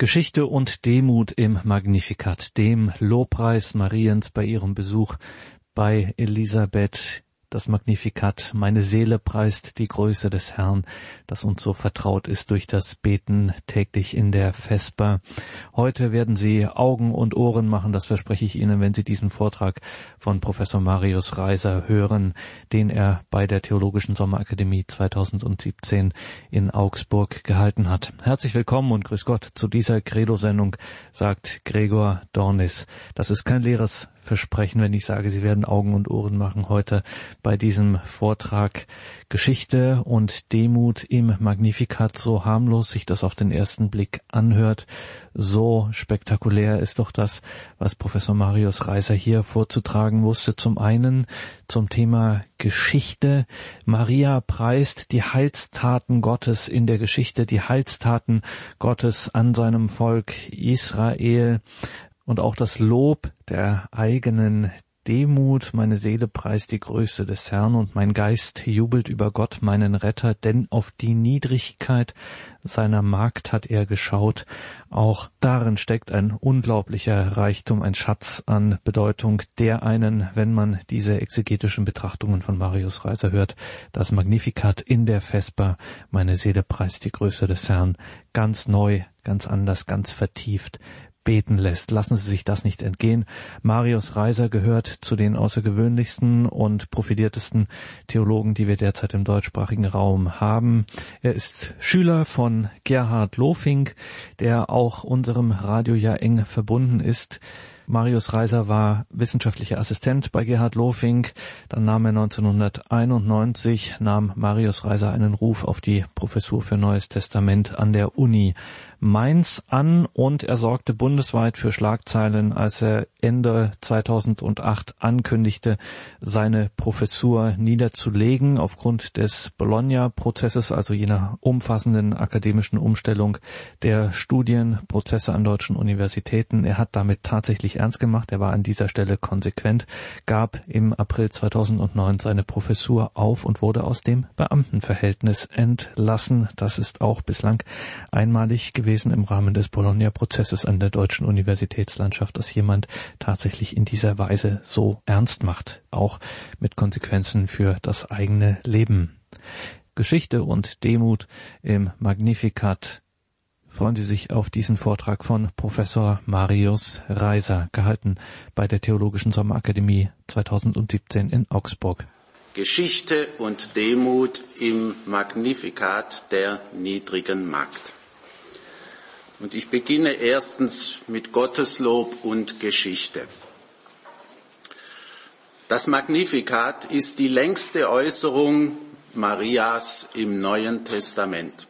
Geschichte und Demut im Magnificat, dem Lobpreis Mariens bei ihrem Besuch bei Elisabeth. Das Magnificat, meine Seele preist die Größe des Herrn, das uns so vertraut ist durch das Beten täglich in der Vesper. Heute werden Sie Augen und Ohren machen, das verspreche ich Ihnen, wenn Sie diesen Vortrag von Professor Marius Reiser hören, den er bei der Theologischen Sommerakademie 2017 in Augsburg gehalten hat. Herzlich willkommen und grüß Gott zu dieser Credo-Sendung, sagt Gregor Dornis. Das ist kein leeres Versprechen, wenn ich sage, Sie werden Augen und Ohren machen heute bei diesem Vortrag Geschichte und Demut im Magnificat. So harmlos sich das auf den ersten Blick anhört, so spektakulär ist doch das, was Professor Marius Reiser hier vorzutragen wusste. Zum einen zum Thema Geschichte. Maria preist die Heilstaten Gottes in der Geschichte, die Heilstaten Gottes an seinem Volk Israel. Und auch das Lob der eigenen Demut, meine Seele preist die Größe des Herrn und mein Geist jubelt über Gott, meinen Retter, denn auf die Niedrigkeit seiner Magd hat er geschaut. Auch darin steckt ein unglaublicher Reichtum, ein Schatz an Bedeutung, der einen, wenn man diese exegetischen Betrachtungen von Marius Reiser hört, das Magnificat in der Vesper, meine Seele preist die Größe des Herrn, ganz neu, ganz anders, ganz vertieft beten lässt. Lassen Sie sich das nicht entgehen. Marius Reiser gehört zu den außergewöhnlichsten und profiliertesten Theologen, die wir derzeit im deutschsprachigen Raum haben. Er ist Schüler von Gerhard Lohfink, der auch unserem Radio ja eng verbunden ist. Marius Reiser war wissenschaftlicher Assistent bei Gerhard Lohfink. Dann nahm er 1991, nahm Marius Reiser einen Ruf auf die Professur für Neues Testament an der Uni Mainz an und er sorgte bundesweit für Schlagzeilen, als er Ende 2008 ankündigte, seine Professur niederzulegen aufgrund des Bologna-Prozesses, also jener umfassenden akademischen Umstellung der Studienprozesse an deutschen Universitäten. Er hat damit tatsächlich ernst gemacht, er war an dieser Stelle konsequent, gab im April 2009 seine Professur auf und wurde aus dem Beamtenverhältnis entlassen. Das ist auch bislang einmalig gewesen im Rahmen des Bologna-Prozesses an der deutschen Universitätslandschaft, dass jemand tatsächlich in dieser Weise so ernst macht, auch mit Konsequenzen für das eigene Leben. Geschichte und Demut im Magnificat. Freuen Sie sich auf diesen Vortrag von Professor Marius Reiser, gehalten bei der Theologischen Sommerakademie 2017 in Augsburg. Geschichte und Demut im Magnificat der niedrigen Magd. Und ich beginne erstens mit Gotteslob und Geschichte. Das Magnificat ist die längste Äußerung Marias im Neuen Testament.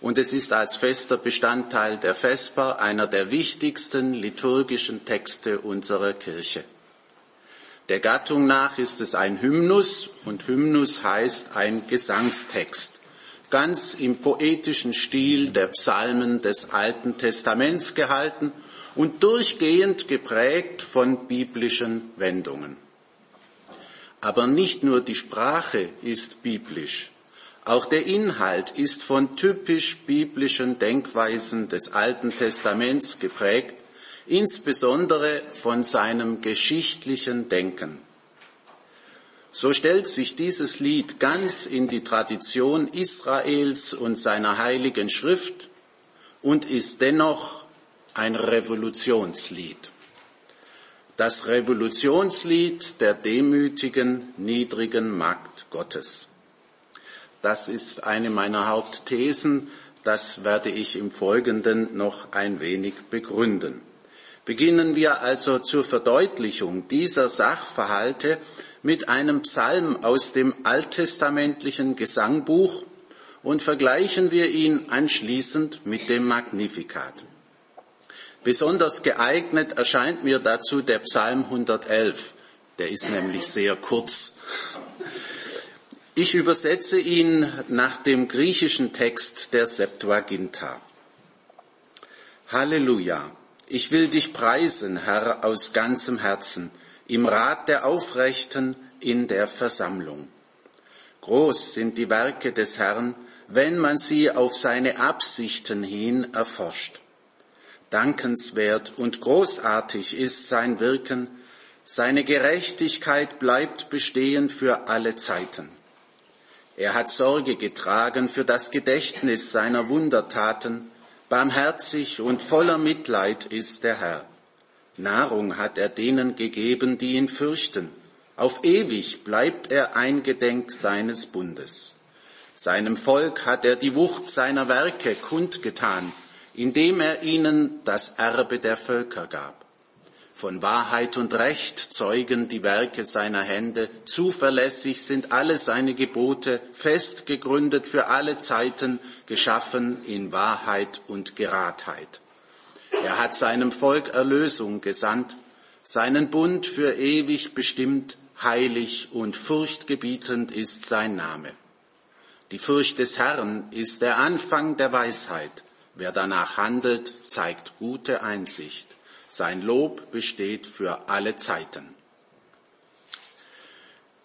Und es ist als fester Bestandteil der Vesper einer der wichtigsten liturgischen Texte unserer Kirche. Der Gattung nach ist es ein Hymnus und Hymnus heißt ein Gesangstext. Ganz im poetischen Stil der Psalmen des Alten Testaments gehalten und durchgehend geprägt von biblischen Wendungen. Aber nicht nur die Sprache ist biblisch, auch der Inhalt ist von typisch biblischen Denkweisen des Alten Testaments geprägt, insbesondere von seinem geschichtlichen Denken. So stellt sich dieses Lied ganz in die Tradition Israels und seiner Heiligen Schrift und ist dennoch ein Revolutionslied. Das Revolutionslied der demütigen, niedrigen Magd Gottes. Das ist eine meiner Hauptthesen, das werde ich im Folgenden noch ein wenig begründen. Beginnen wir also zur Verdeutlichung dieser Sachverhalte mit einem Psalm aus dem alttestamentlichen Gesangbuch und vergleichen wir ihn anschließend mit dem Magnificat. Besonders geeignet erscheint mir dazu der Psalm 111, der ist nämlich sehr kurz. Ich übersetze ihn nach dem griechischen Text der Septuaginta. Halleluja, ich will dich preisen, Herr, aus ganzem Herzen, im Rat der Aufrechten, in der Versammlung. Groß sind die Werke des Herrn, wenn man sie auf seine Absichten hin erforscht. Dankenswert und großartig ist sein Wirken, seine Gerechtigkeit bleibt bestehen für alle Zeiten. Er hat Sorge getragen für das Gedächtnis seiner Wundertaten, barmherzig und voller Mitleid ist der Herr. Nahrung hat er denen gegeben, die ihn fürchten. Auf ewig bleibt er eingedenk seines Bundes. Seinem Volk hat er die Wucht seiner Werke kundgetan, indem er ihnen das Erbe der Völker gab. Von Wahrheit und Recht zeugen die Werke seiner Hände, zuverlässig sind alle seine Gebote, fest gegründet für alle Zeiten, geschaffen in Wahrheit und Geradheit. Er hat seinem Volk Erlösung gesandt, seinen Bund für ewig bestimmt, heilig und furchtgebietend ist sein Name. Die Furcht des Herrn ist der Anfang der Weisheit. Wer danach handelt, zeigt gute Einsicht. Sein Lob besteht für alle Zeiten.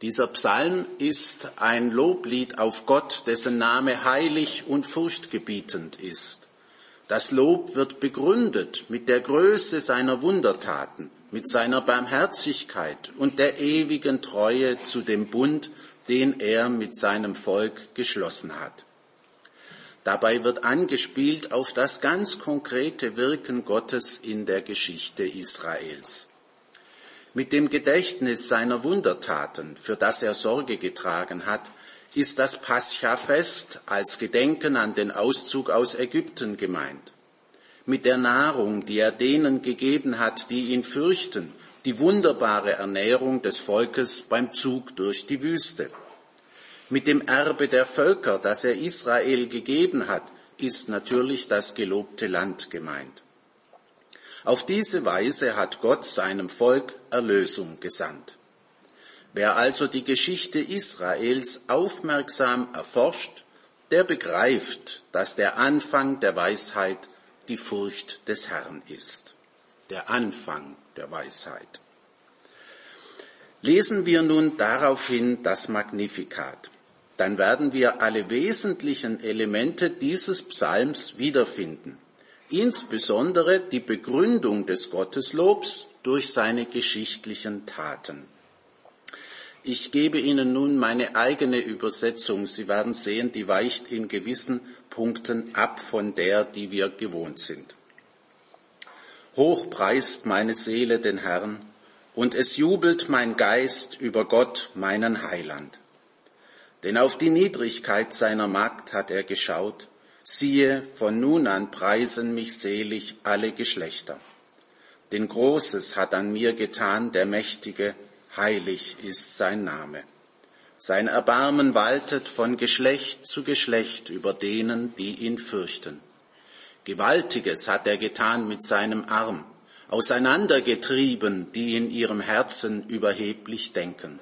Dieser Psalm ist ein Loblied auf Gott, dessen Name heilig und furchtgebietend ist. Das Lob wird begründet mit der Größe seiner Wundertaten, mit seiner Barmherzigkeit und der ewigen Treue zu dem Bund, den er mit seinem Volk geschlossen hat. Dabei wird angespielt auf das ganz konkrete Wirken Gottes in der Geschichte Israels. Mit dem Gedächtnis seiner Wundertaten, für das er Sorge getragen hat, ist das Pascha-Fest als Gedenken an den Auszug aus Ägypten gemeint. Mit der Nahrung, die er denen gegeben hat, die ihn fürchten, die wunderbare Ernährung des Volkes beim Zug durch die Wüste. Mit dem Erbe der Völker, das er Israel gegeben hat, ist natürlich das gelobte Land gemeint. Auf diese Weise hat Gott seinem Volk Erlösung gesandt. Wer also die Geschichte Israels aufmerksam erforscht, der begreift, dass der Anfang der Weisheit die Furcht des Herrn ist. Der Anfang der Weisheit. Lesen wir nun daraufhin das Magnificat. Dann werden wir alle wesentlichen Elemente dieses Psalms wiederfinden, insbesondere die Begründung des Gotteslobs durch seine geschichtlichen Taten. Ich gebe Ihnen nun meine eigene Übersetzung. Sie werden sehen, die weicht in gewissen Punkten ab von der, die wir gewohnt sind. Hoch preist meine Seele den Herrn, und es jubelt mein Geist über Gott, meinen Heiland. Denn auf die Niedrigkeit seiner Magd hat er geschaut. Siehe, von nun an preisen mich selig alle Geschlechter. Denn Großes hat an mir getan der Mächtige, heilig ist sein Name. Sein Erbarmen waltet von Geschlecht zu Geschlecht über denen, die ihn fürchten. Gewaltiges hat er getan mit seinem Arm, auseinandergetrieben, die in ihrem Herzen überheblich denken.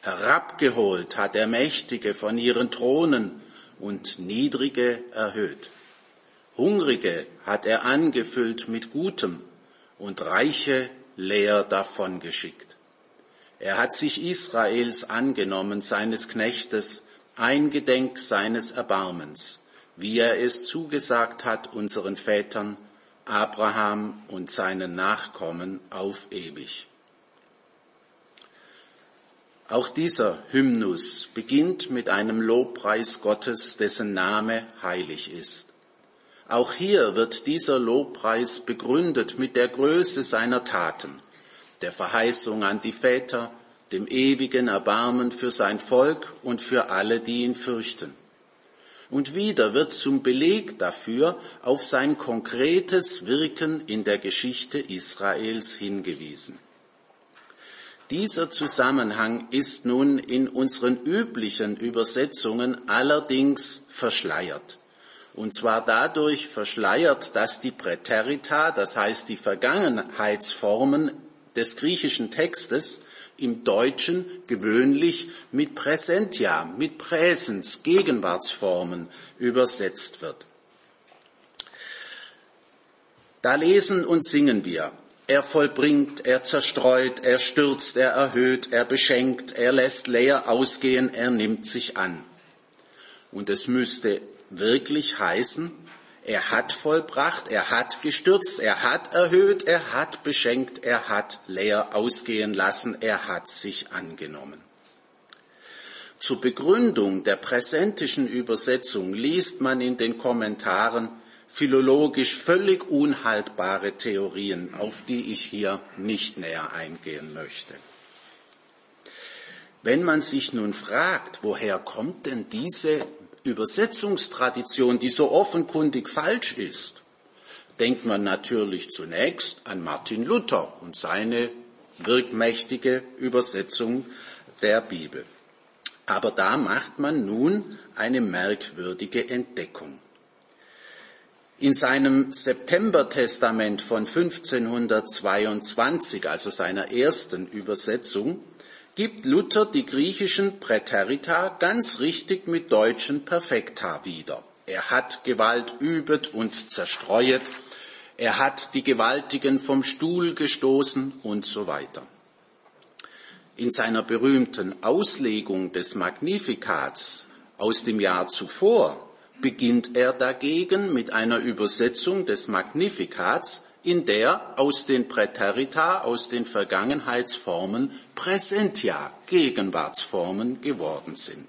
Herabgeholt hat er Mächtige von ihren Thronen und Niedrige erhöht. Hungrige hat er angefüllt mit Gutem und Reiche leer davongeschickt. Er hat sich Israels angenommen, seines Knechtes, eingedenk seines Erbarmens, wie er es zugesagt hat unseren Vätern, Abraham und seinen Nachkommen auf ewig. Auch dieser Hymnus beginnt mit einem Lobpreis Gottes, dessen Name heilig ist. Auch hier wird dieser Lobpreis begründet mit der Größe seiner Taten, der Verheißung an die Väter, dem ewigen Erbarmen für sein Volk und für alle, die ihn fürchten. Und wieder wird zum Beleg dafür auf sein konkretes Wirken in der Geschichte Israels hingewiesen. Dieser Zusammenhang ist nun in unseren üblichen Übersetzungen allerdings verschleiert. Und zwar dadurch verschleiert, dass die Präterita, das heißt die Vergangenheitsformen des griechischen Textes, im Deutschen gewöhnlich mit Präsentia, mit Präsens, Gegenwartsformen übersetzt wird. Da lesen und singen wir. Er vollbringt, er zerstreut, er stürzt, er erhöht, er beschenkt, er lässt leer ausgehen, er nimmt sich an. Und es müsste wirklich heißen, Er hat vollbracht, er hat gestürzt, er hat erhöht, er hat beschenkt, er hat leer ausgehen lassen, er hat sich angenommen. Zur Begründung der präsentischen Übersetzung liest man in den Kommentaren philologisch völlig unhaltbare Theorien, auf die ich hier nicht näher eingehen möchte. Wenn man sich nun fragt, woher kommt denn diese Übersetzungstradition, die so offenkundig falsch ist, denkt man natürlich zunächst an Martin Luther und seine wirkmächtige Übersetzung der Bibel. Aber da macht man nun eine merkwürdige Entdeckung. In seinem September-Testament von 1522, also seiner ersten Übersetzung, gibt Luther die griechischen Präterita ganz richtig mit deutschen Perfekta wieder. Er hat Gewalt übet und zerstreuet, er hat die Gewaltigen vom Stuhl gestoßen und so weiter. In seiner berühmten Auslegung des Magnifikats aus dem Jahr zuvor beginnt er dagegen mit einer Übersetzung des Magnifikats, in der aus den Präterita, aus den Vergangenheitsformen Präsentia, Gegenwartsformen geworden sind.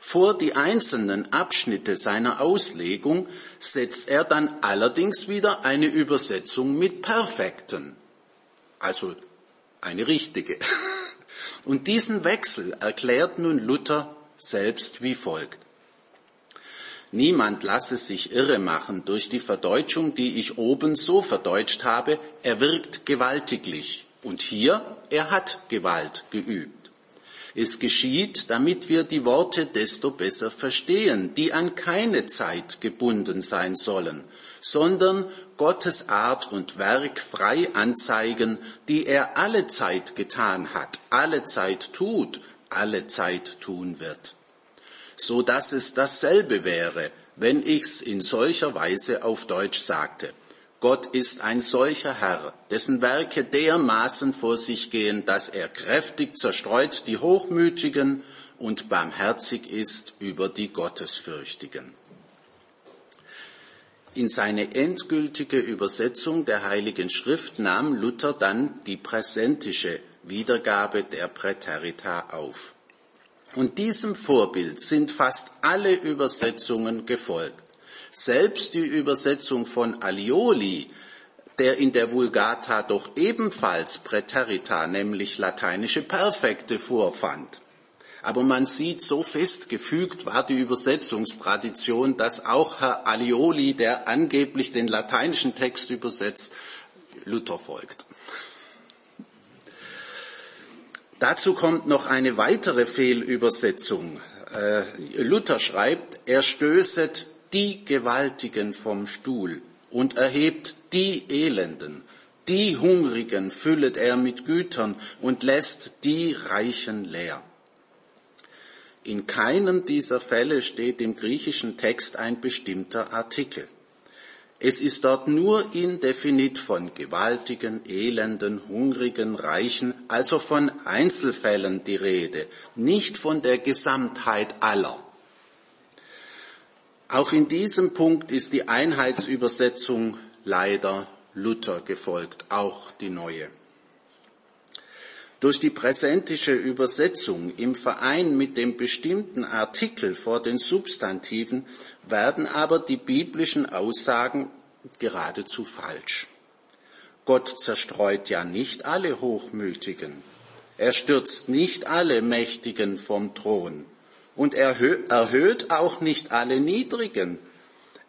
Vor die einzelnen Abschnitte seiner Auslegung setzt er dann allerdings wieder eine Übersetzung mit Perfekten, also eine richtige. Und diesen Wechsel erklärt nun Luther selbst wie folgt. Niemand lasse sich irre machen durch die Verdeutschung, die ich oben so verdeutscht habe, er wirkt gewaltiglich. Und hier, er hat Gewalt geübt. Es geschieht, damit wir die Worte desto besser verstehen, die an keine Zeit gebunden sein sollen, sondern Gottes Art und Werk frei anzeigen, die er alle Zeit getan hat, alle Zeit tut, alle Zeit tun wird. So dass es dasselbe wäre, wenn ich's in solcher Weise auf Deutsch sagte. Gott ist ein solcher Herr, dessen Werke dermaßen vor sich gehen, dass er kräftig zerstreut die Hochmütigen und barmherzig ist über die Gottesfürchtigen. In seine endgültige Übersetzung der Heiligen Schrift nahm Luther dann die präsentische Wiedergabe der Präterita auf. Und diesem Vorbild sind fast alle Übersetzungen gefolgt. Selbst die Übersetzung von Allioli, der in der Vulgata doch ebenfalls Präterita, nämlich lateinische Perfekte, vorfand. Aber man sieht, so festgefügt war die Übersetzungstradition, dass auch Herr Allioli, der angeblich den lateinischen Text übersetzt, Luther folgt. Dazu kommt noch eine weitere Fehlübersetzung. Luther schreibt, er stößet die Gewaltigen vom Stuhl und erhebt die Elenden. Die Hungrigen füllet er mit Gütern und lässt die Reichen leer. In keinem dieser Fälle steht im griechischen Text ein bestimmter Artikel. Es ist dort nur indefinit von Gewaltigen, Elenden, Hungrigen, Reichen, also von Einzelfällen die Rede, nicht von der Gesamtheit aller. Auch in diesem Punkt ist die Einheitsübersetzung leider Luther gefolgt, auch die neue. Durch die präsentische Übersetzung im Verein mit dem bestimmten Artikel vor den Substantiven werden aber die biblischen Aussagen geradezu falsch. Gott zerstreut ja nicht alle Hochmütigen. Er stürzt nicht alle Mächtigen vom Thron. Und er erhöht auch nicht alle Niedrigen.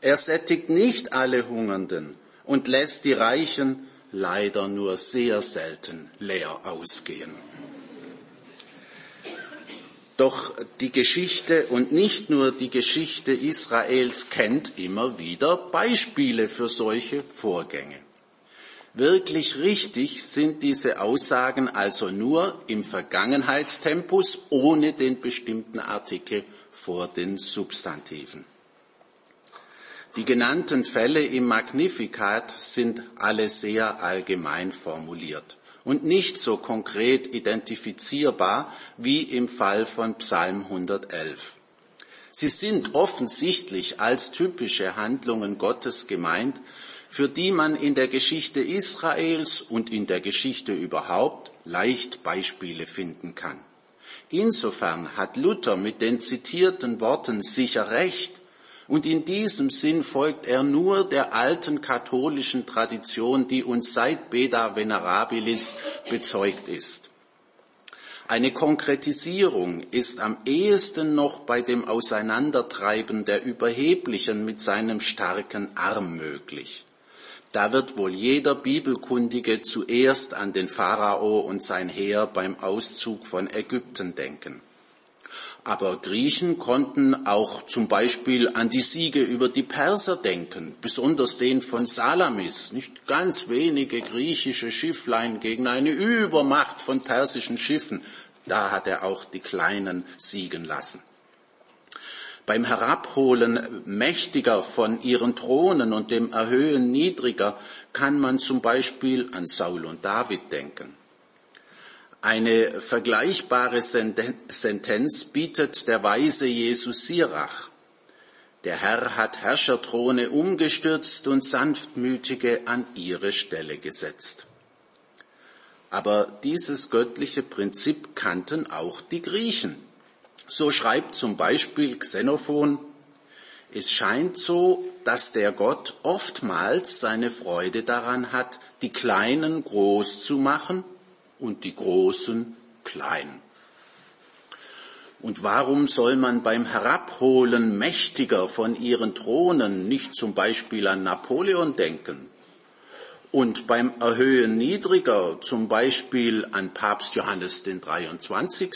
Er sättigt nicht alle Hungernden und lässt die Reichen leider nur sehr selten leer ausgehen. Doch die Geschichte und nicht nur die Geschichte Israels kennt immer wieder Beispiele für solche Vorgänge. Wirklich richtig sind diese Aussagen also nur im Vergangenheitstempus ohne den bestimmten Artikel vor den Substantiven. Die genannten Fälle im Magnificat sind alle sehr allgemein formuliert und nicht so konkret identifizierbar wie im Fall von Psalm 111. Sie sind offensichtlich als typische Handlungen Gottes gemeint, für die man in der Geschichte Israels und in der Geschichte überhaupt leicht Beispiele finden kann. Insofern hat Luther mit den zitierten Worten sicher recht, und in diesem Sinn folgt er nur der alten katholischen Tradition, die uns seit Beda Venerabilis bezeugt ist. Eine Konkretisierung ist am ehesten noch bei dem Auseinandertreiben der Überheblichen mit seinem starken Arm möglich. Da wird wohl jeder Bibelkundige zuerst an den Pharao und sein Heer beim Auszug von Ägypten denken. Aber Griechen konnten auch zum Beispiel an die Siege über die Perser denken, besonders den von Salamis. Nicht ganz wenige griechische Schifflein gegen eine Übermacht von persischen Schiffen. Da hat er auch die Kleinen siegen lassen. Beim Herabholen mächtiger von ihren Thronen und dem Erhöhen niedriger kann man zum Beispiel an Saul und David denken. Eine vergleichbare Sentenz bietet der weise Jesus Sirach. Der Herr hat Herrscherthrone umgestürzt und Sanftmütige an ihre Stelle gesetzt. Aber dieses göttliche Prinzip kannten auch die Griechen. So schreibt zum Beispiel Xenophon: Es scheint so, dass der Gott oftmals seine Freude daran hat, die Kleinen groß zu machen und die Großen klein. Und warum soll man beim Herabholen mächtiger von ihren Thronen nicht zum Beispiel an Napoleon denken und beim Erhöhen niedriger zum Beispiel an Papst Johannes den 23.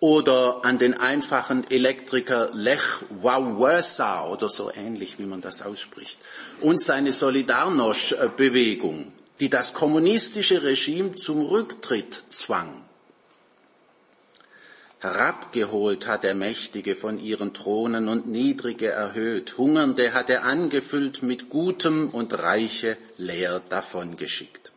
oder an den einfachen Elektriker Lech Wałęsa oder so ähnlich, wie man das ausspricht, und seine Solidarność-Bewegung, die das kommunistische Regime zum Rücktritt zwang. Herabgeholt hat er Mächtige von ihren Thronen und Niedrige erhöht, Hungernde hat er angefüllt mit Gutem und Reiche leer davongeschickt.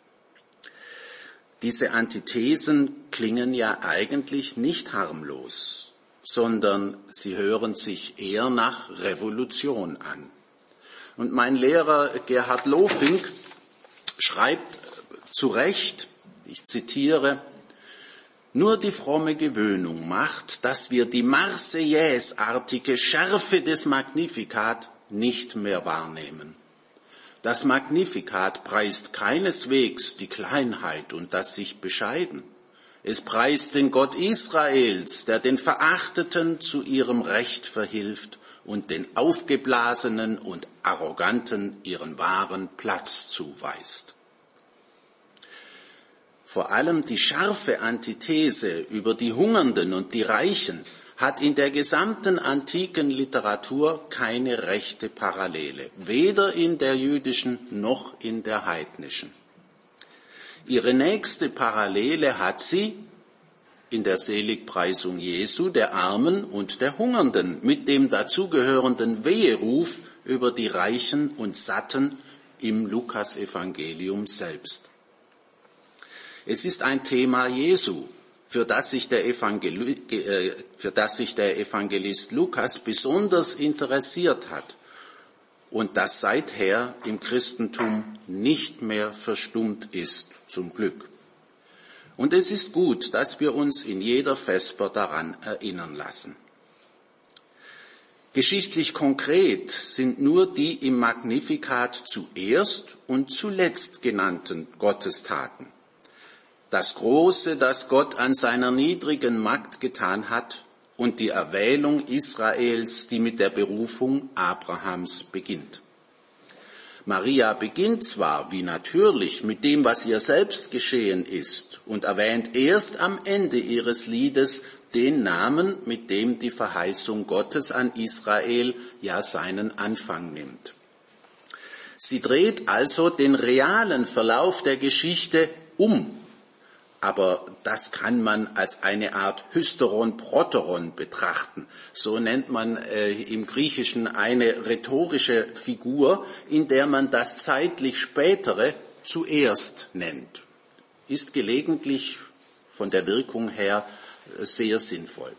Diese Antithesen klingen ja eigentlich nicht harmlos, sondern sie hören sich eher nach Revolution an. Und mein Lehrer Gerhard Lohfink schreibt zu Recht, ich zitiere: Nur die fromme Gewöhnung macht, dass wir die Marseillaise-artige Schärfe des Magnificat nicht mehr wahrnehmen. Das Magnificat preist keineswegs die Kleinheit und das sich Bescheiden. Es preist den Gott Israels, der den Verachteten zu ihrem Recht verhilft und den Aufgeblasenen und Arroganten ihren wahren Platz zuweist. Vor allem die scharfe Antithese über die Hungernden und die Reichen hat in der gesamten antiken Literatur keine rechte Parallele, weder in der jüdischen noch in der heidnischen. Ihre nächste Parallele hat sie in der Seligpreisung Jesu, der Armen und der Hungernden, mit dem dazugehörenden Weheruf über die Reichen und Satten im Lukas-Evangelium selbst. Es ist ein Thema Jesu, für das sich der Evangelist Lukas besonders interessiert hat und das seither im Christentum nicht mehr verstummt ist, zum Glück. Und es ist gut, dass wir uns in jeder Vesper daran erinnern lassen. Geschichtlich konkret sind nur die im Magnificat zuerst und zuletzt genannten Gottestaten. Das Große, das Gott an seiner niedrigen Magd getan hat, und die Erwählung Israels, die mit der Berufung Abrahams beginnt. Maria beginnt zwar, wie natürlich, mit dem, was ihr selbst geschehen ist, und erwähnt erst am Ende ihres Liedes den Namen, mit dem die Verheißung Gottes an Israel ja seinen Anfang nimmt. Sie dreht also den realen Verlauf der Geschichte um. Aber das kann man als eine Art Hysteron-Proteron betrachten. So nennt man im Griechischen eine rhetorische Figur, in der man das zeitlich Spätere zuerst nennt. Ist gelegentlich von der Wirkung her sehr sinnvoll.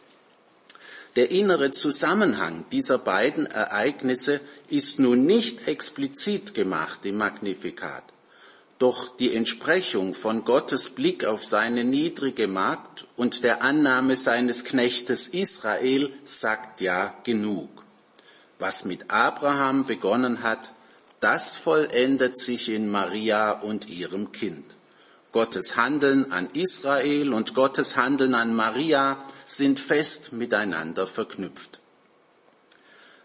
Der innere Zusammenhang dieser beiden Ereignisse ist nun nicht explizit gemacht im Magnificat. Doch die Entsprechung von Gottes Blick auf seine niedrige Magd und der Annahme seines Knechtes Israel sagt ja genug. Was mit Abraham begonnen hat, das vollendet sich in Maria und ihrem Kind. Gottes Handeln an Israel und Gottes Handeln an Maria sind fest miteinander verknüpft.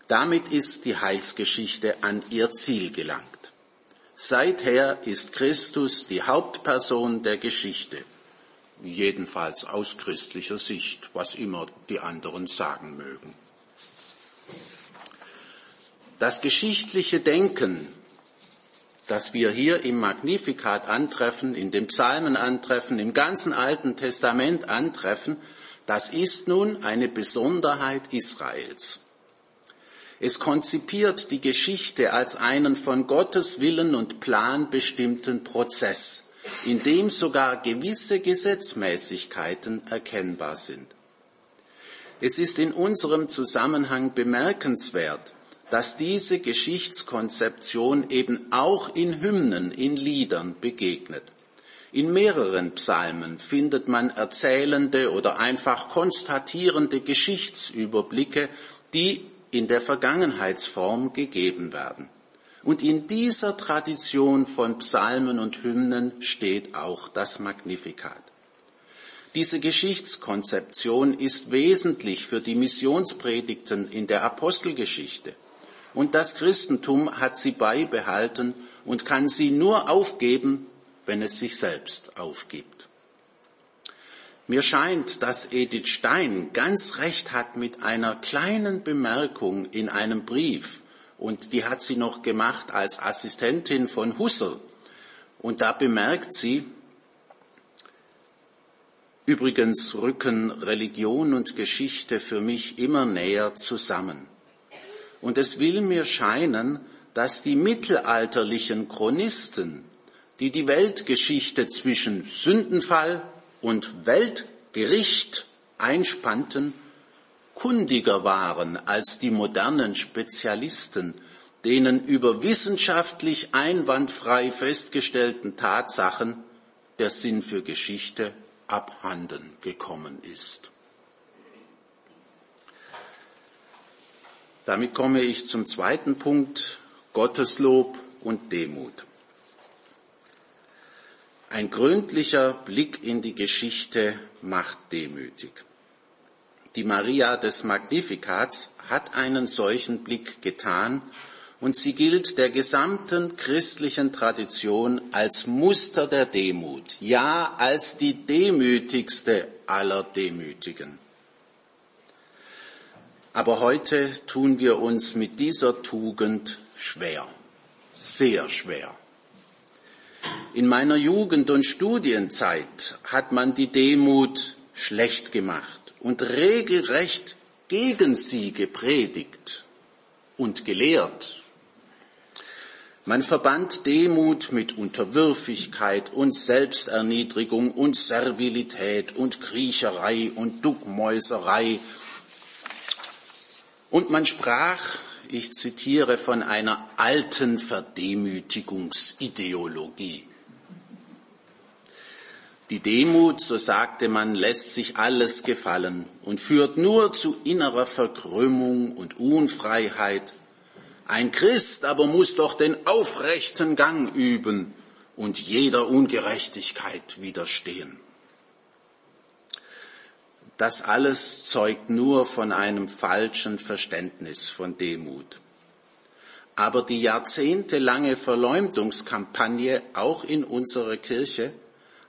Damit ist die Heilsgeschichte an ihr Ziel gelangt. Seither ist Christus die Hauptperson der Geschichte, jedenfalls aus christlicher Sicht, was immer die anderen sagen mögen. Das geschichtliche Denken, das wir hier im Magnificat antreffen, in den Psalmen antreffen, im ganzen Alten Testament antreffen, das ist nun eine Besonderheit Israels. Es konzipiert die Geschichte als einen von Gottes Willen und Plan bestimmten Prozess, in dem sogar gewisse Gesetzmäßigkeiten erkennbar sind. Es ist in unserem Zusammenhang bemerkenswert, dass diese Geschichtskonzeption eben auch in Hymnen, in Liedern begegnet. In mehreren Psalmen findet man erzählende oder einfach konstatierende Geschichtsüberblicke, die in der Vergangenheitsform gegeben werden. Und in dieser Tradition von Psalmen und Hymnen steht auch das Magnificat. Diese Geschichtskonzeption ist wesentlich für die Missionspredigten in der Apostelgeschichte. Und das Christentum hat sie beibehalten und kann sie nur aufgeben, wenn es sich selbst aufgibt. Mir scheint, dass Edith Stein ganz recht hat mit einer kleinen Bemerkung in einem Brief, und die hat sie noch gemacht als Assistentin von Husserl. Und da bemerkt sie, übrigens rücken Religion und Geschichte für mich immer näher zusammen. Und es will mir scheinen, dass die mittelalterlichen Chronisten, die die Weltgeschichte zwischen Sündenfall und Weltgericht einspannten, kundiger waren als die modernen Spezialisten, denen über wissenschaftlich einwandfrei festgestellten Tatsachen der Sinn für Geschichte abhanden gekommen ist. Damit komme ich zum zweiten Punkt, Gotteslob und Demut. Ein gründlicher Blick in die Geschichte macht demütig. Die Maria des Magnifikats hat einen solchen Blick getan und sie gilt der gesamten christlichen Tradition als Muster der Demut, ja als die demütigste aller Demütigen. Aber heute tun wir uns mit dieser Tugend schwer, sehr schwer. In meiner Jugend- und Studienzeit hat man die Demut schlecht gemacht und regelrecht gegen sie gepredigt und gelehrt. Man verband Demut mit Unterwürfigkeit und Selbsterniedrigung und Servilität und Kriecherei und Duckmäuserei. Und man sprach, ich zitiere, von einer alten Verdemütigungsideologie. Die Demut, so sagte man, lässt sich alles gefallen und führt nur zu innerer Verkrümmung und Unfreiheit. Ein Christ aber muss doch den aufrechten Gang üben und jeder Ungerechtigkeit widerstehen. Das alles zeugt nur von einem falschen Verständnis von Demut. Aber die jahrzehntelange Verleumdungskampagne auch in unserer Kirche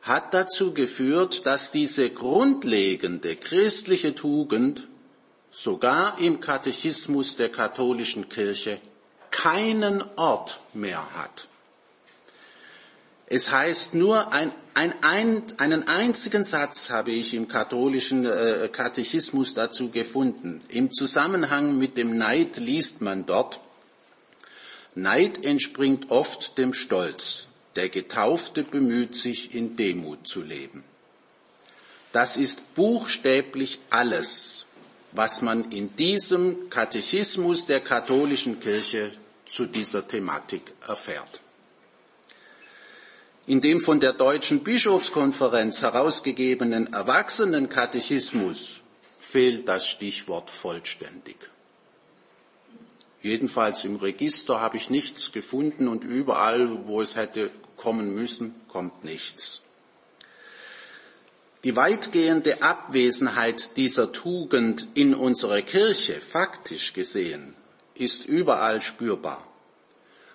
hat dazu geführt, dass diese grundlegende christliche Tugend sogar im Katechismus der katholischen Kirche keinen Ort mehr hat. Es heißt nur, einen einzigen Satz habe ich im katholischen Katechismus dazu gefunden. Im Zusammenhang mit dem Neid liest man dort, Neid entspringt oft dem Stolz. Der Getaufte bemüht sich, in Demut zu leben. Das ist buchstäblich alles, was man in diesem Katechismus der katholischen Kirche zu dieser Thematik erfährt. In dem von der Deutschen Bischofskonferenz herausgegebenen Erwachsenenkatechismus fehlt das Stichwort vollständig. Jedenfalls im Register habe ich nichts gefunden und überall, wo es hätte kommen müssen, kommt nichts. Die weitgehende Abwesenheit dieser Tugend in unserer Kirche, faktisch gesehen, ist überall spürbar.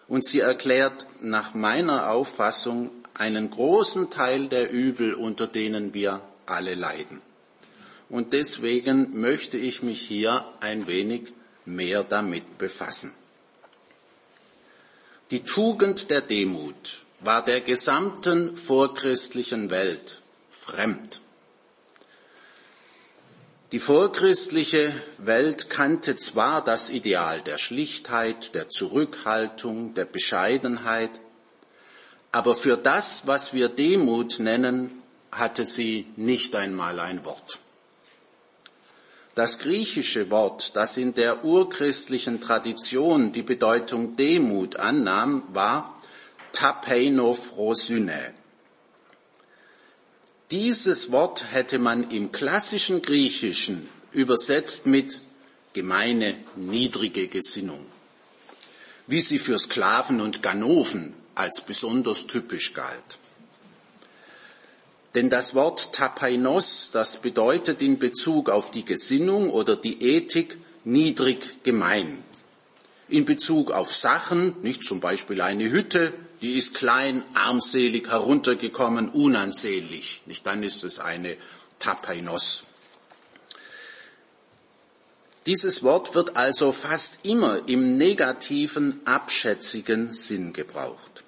Und sie erklärt nach meiner Auffassung einen großen Teil der Übel, unter denen wir alle leiden. Und deswegen möchte ich mich hier ein wenig mehr damit befassen. Die Tugend der Demut war der gesamten vorchristlichen Welt fremd. Die vorchristliche Welt kannte zwar das Ideal der Schlichtheit, der Zurückhaltung, der Bescheidenheit, aber für das, was wir Demut nennen, hatte sie nicht einmal ein Wort. Das griechische Wort, das in der urchristlichen Tradition die Bedeutung Demut annahm, war tapeinophrosyne. Dieses Wort hätte man im klassischen Griechischen übersetzt mit gemeine, niedrige Gesinnung, wie sie für Sklaven und Ganoven als besonders typisch galt. Denn das Wort tapainos, das bedeutet in Bezug auf die Gesinnung oder die Ethik niedrig gemein. In Bezug auf Sachen, nicht zum Beispiel eine Hütte, die ist klein, armselig, heruntergekommen, unansehnlich. Nicht dann ist es eine tapainos. Dieses Wort wird also fast immer im negativen, abschätzigen Sinn gebraucht.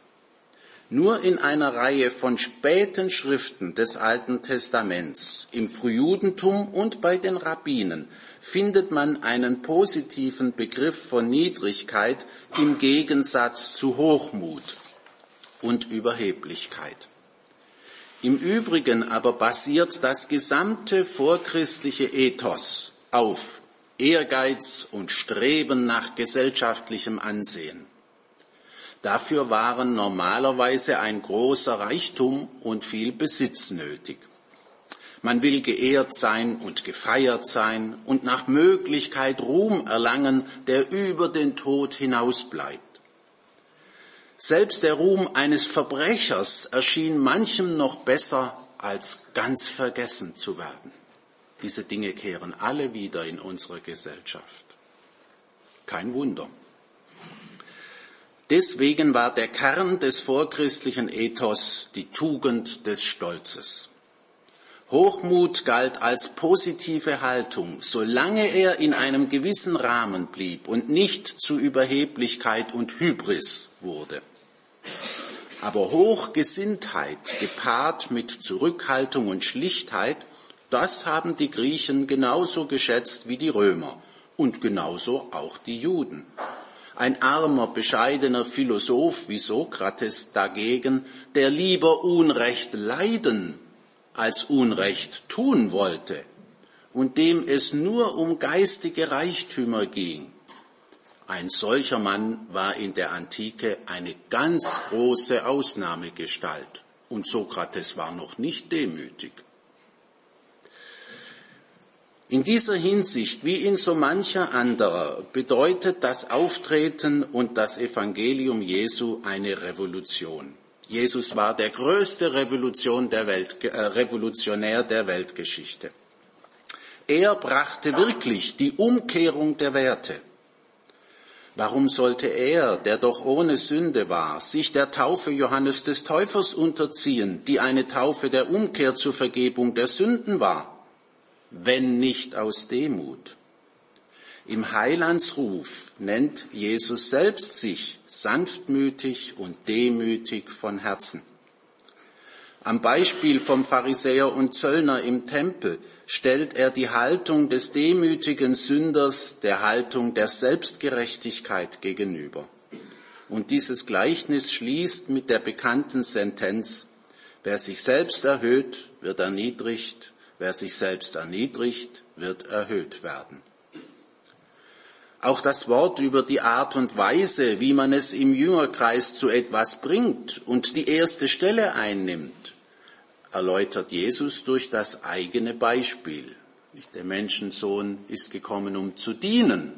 Nur in einer Reihe von späten Schriften des Alten Testaments, im Frühjudentum und bei den Rabbinen, findet man einen positiven Begriff von Niedrigkeit im Gegensatz zu Hochmut und Überheblichkeit. Im Übrigen aber basiert das gesamte vorchristliche Ethos auf Ehrgeiz und Streben nach gesellschaftlichem Ansehen. Dafür waren normalerweise ein großer Reichtum und viel Besitz nötig. Man will geehrt sein und gefeiert sein und nach Möglichkeit Ruhm erlangen, der über den Tod hinaus bleibt. Selbst der Ruhm eines Verbrechers erschien manchem noch besser, als ganz vergessen zu werden. Diese Dinge kehren alle wieder in unsere Gesellschaft. Kein Wunder. Deswegen war der Kern des vorchristlichen Ethos die Tugend des Stolzes. Hochmut galt als positive Haltung, solange er in einem gewissen Rahmen blieb und nicht zu Überheblichkeit und Hybris wurde. Aber Hochgesinntheit gepaart mit Zurückhaltung und Schlichtheit, das haben die Griechen genauso geschätzt wie die Römer und genauso auch die Juden. Ein armer, bescheidener Philosoph wie Sokrates dagegen, der lieber Unrecht leiden als Unrecht tun wollte und dem es nur um geistige Reichtümer ging, ein solcher Mann war in der Antike eine ganz große Ausnahmegestalt und Sokrates war noch nicht demütig. In dieser Hinsicht, wie in so mancher anderer, bedeutet das Auftreten und das Evangelium Jesu eine Revolution. Jesus war der größte Revolutionär der Weltgeschichte. Er brachte wirklich die Umkehrung der Werte. Warum sollte er, der doch ohne Sünde war, sich der Taufe Johannes des Täufers unterziehen, die eine Taufe der Umkehr zur Vergebung der Sünden war? Wenn nicht aus Demut. Im Heilandsruf nennt Jesus selbst sich sanftmütig und demütig von Herzen. Am Beispiel vom Pharisäer und Zöllner im Tempel stellt er die Haltung des demütigen Sünders der Haltung der Selbstgerechtigkeit gegenüber. Und dieses Gleichnis schließt mit der bekannten Sentenz: Wer sich selbst erhöht, wird erniedrigt. Wer sich selbst erniedrigt, wird erhöht werden. Auch das Wort über die Art und Weise, wie man es im Jüngerkreis zu etwas bringt und die erste Stelle einnimmt, erläutert Jesus durch das eigene Beispiel. Der Menschensohn ist gekommen, um zu dienen.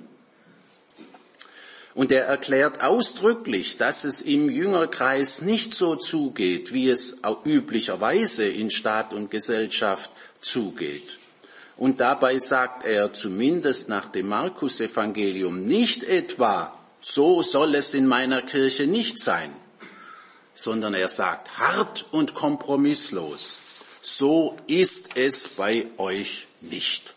Und er erklärt ausdrücklich, dass es im Jüngerkreis nicht so zugeht, wie es üblicherweise in Staat und Gesellschaft zugeht. Und dabei sagt er zumindest nach dem Markus-Evangelium nicht etwa, so soll es in meiner Kirche nicht sein, sondern er sagt hart und kompromisslos, so ist es bei euch nicht.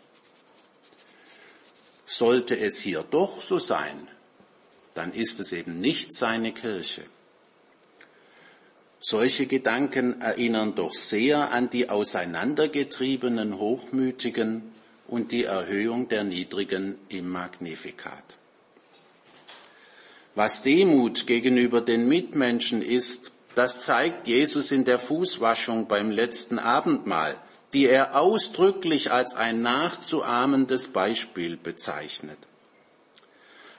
Sollte es hier doch so sein, dann ist es eben nicht seine Kirche. Solche Gedanken erinnern doch sehr an die auseinandergetriebenen Hochmütigen und die Erhöhung der Niedrigen im Magnificat. Was Demut gegenüber den Mitmenschen ist, das zeigt Jesus in der Fußwaschung beim letzten Abendmahl, die er ausdrücklich als ein nachzuahmendes Beispiel bezeichnet.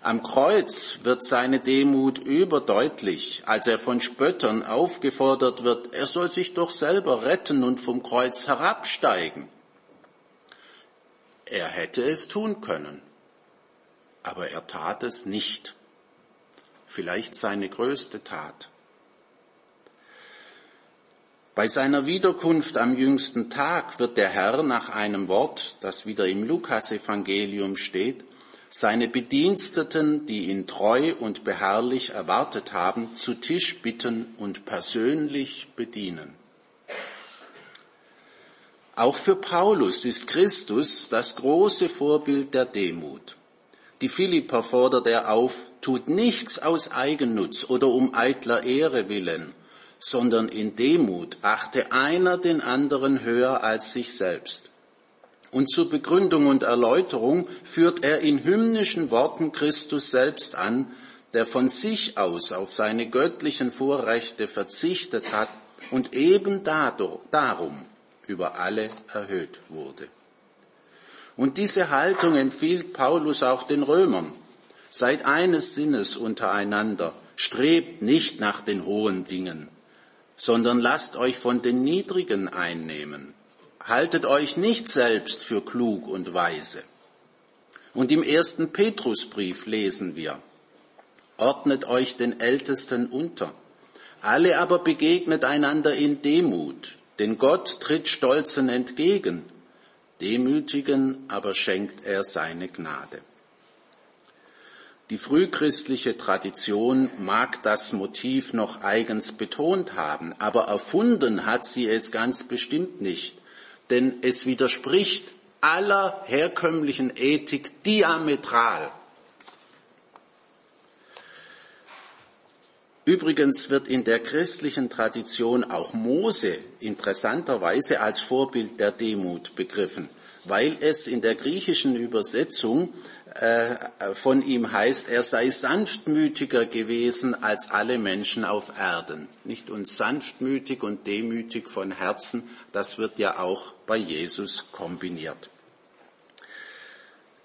Am Kreuz wird seine Demut überdeutlich, als er von Spöttern aufgefordert wird, er soll sich doch selber retten und vom Kreuz herabsteigen. Er hätte es tun können, aber er tat es nicht. Vielleicht seine größte Tat. Bei seiner Wiederkunft am jüngsten Tag wird der Herr nach einem Wort, das wieder im Lukas-Evangelium steht, seine Bediensteten, die ihn treu und beharrlich erwartet haben, zu Tisch bitten und persönlich bedienen. Auch für Paulus ist Christus das große Vorbild der Demut. Die Philipper fordert er auf, tut nichts aus Eigennutz oder um eitler Ehre willen, sondern in Demut achte einer den anderen höher als sich selbst. Und zur Begründung und Erläuterung führt er in hymnischen Worten Christus selbst an, der von sich aus auf seine göttlichen Vorrechte verzichtet hat und eben darum über alle erhöht wurde. Und diese Haltung empfiehlt Paulus auch den Römern. Seid eines Sinnes untereinander, strebt nicht nach den hohen Dingen, sondern lasst euch von den Niedrigen einnehmen. Haltet euch nicht selbst für klug und weise. Und im ersten Petrusbrief lesen wir, ordnet euch den Ältesten unter. Alle aber begegnet einander in Demut, denn Gott tritt Stolzen entgegen. Demütigen aber schenkt er seine Gnade. Die frühchristliche Tradition mag das Motiv noch eigens betont haben, aber erfunden hat sie es ganz bestimmt nicht. Denn es widerspricht aller herkömmlichen Ethik diametral. Übrigens wird in der christlichen Tradition auch Mose interessanterweise als Vorbild der Demut begriffen, weil es in der griechischen Übersetzung von ihm heißt, er sei sanftmütiger gewesen als alle Menschen auf Erden. Nicht uns sanftmütig und demütig von Herzen, das wird ja auch bei Jesus kombiniert.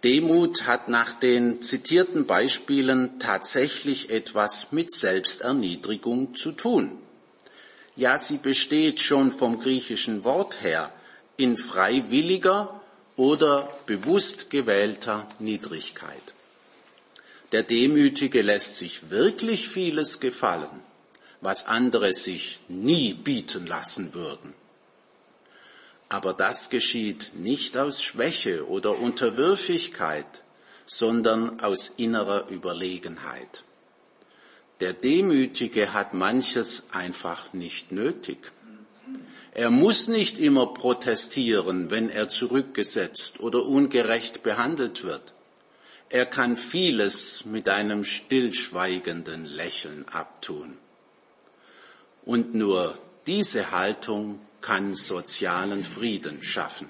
Demut hat nach den zitierten Beispielen tatsächlich etwas mit Selbsterniedrigung zu tun. Ja, sie besteht schon vom griechischen Wort her in freiwilliger oder bewusst gewählter Niedrigkeit. Der Demütige lässt sich wirklich vieles gefallen, was andere sich nie bieten lassen würden. Aber das geschieht nicht aus Schwäche oder Unterwürfigkeit, sondern aus innerer Überlegenheit. Der Demütige hat manches einfach nicht nötig. Er muss nicht immer protestieren, wenn er zurückgesetzt oder ungerecht behandelt wird. Er kann vieles mit einem stillschweigenden Lächeln abtun. Und nur diese Haltung kann sozialen Frieden schaffen.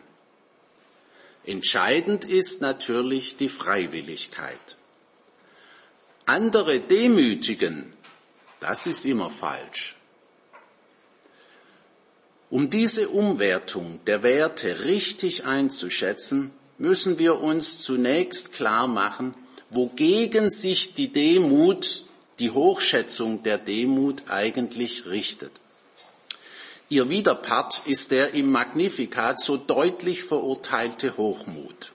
Entscheidend ist natürlich die Freiwilligkeit. Andere demütigen, das ist immer falsch. Um diese Umwertung der Werte richtig einzuschätzen, müssen wir uns zunächst klar machen, wogegen sich die Demut, die Hochschätzung der Demut eigentlich richtet. Ihr Widerpart ist der im Magnificat so deutlich verurteilte Hochmut.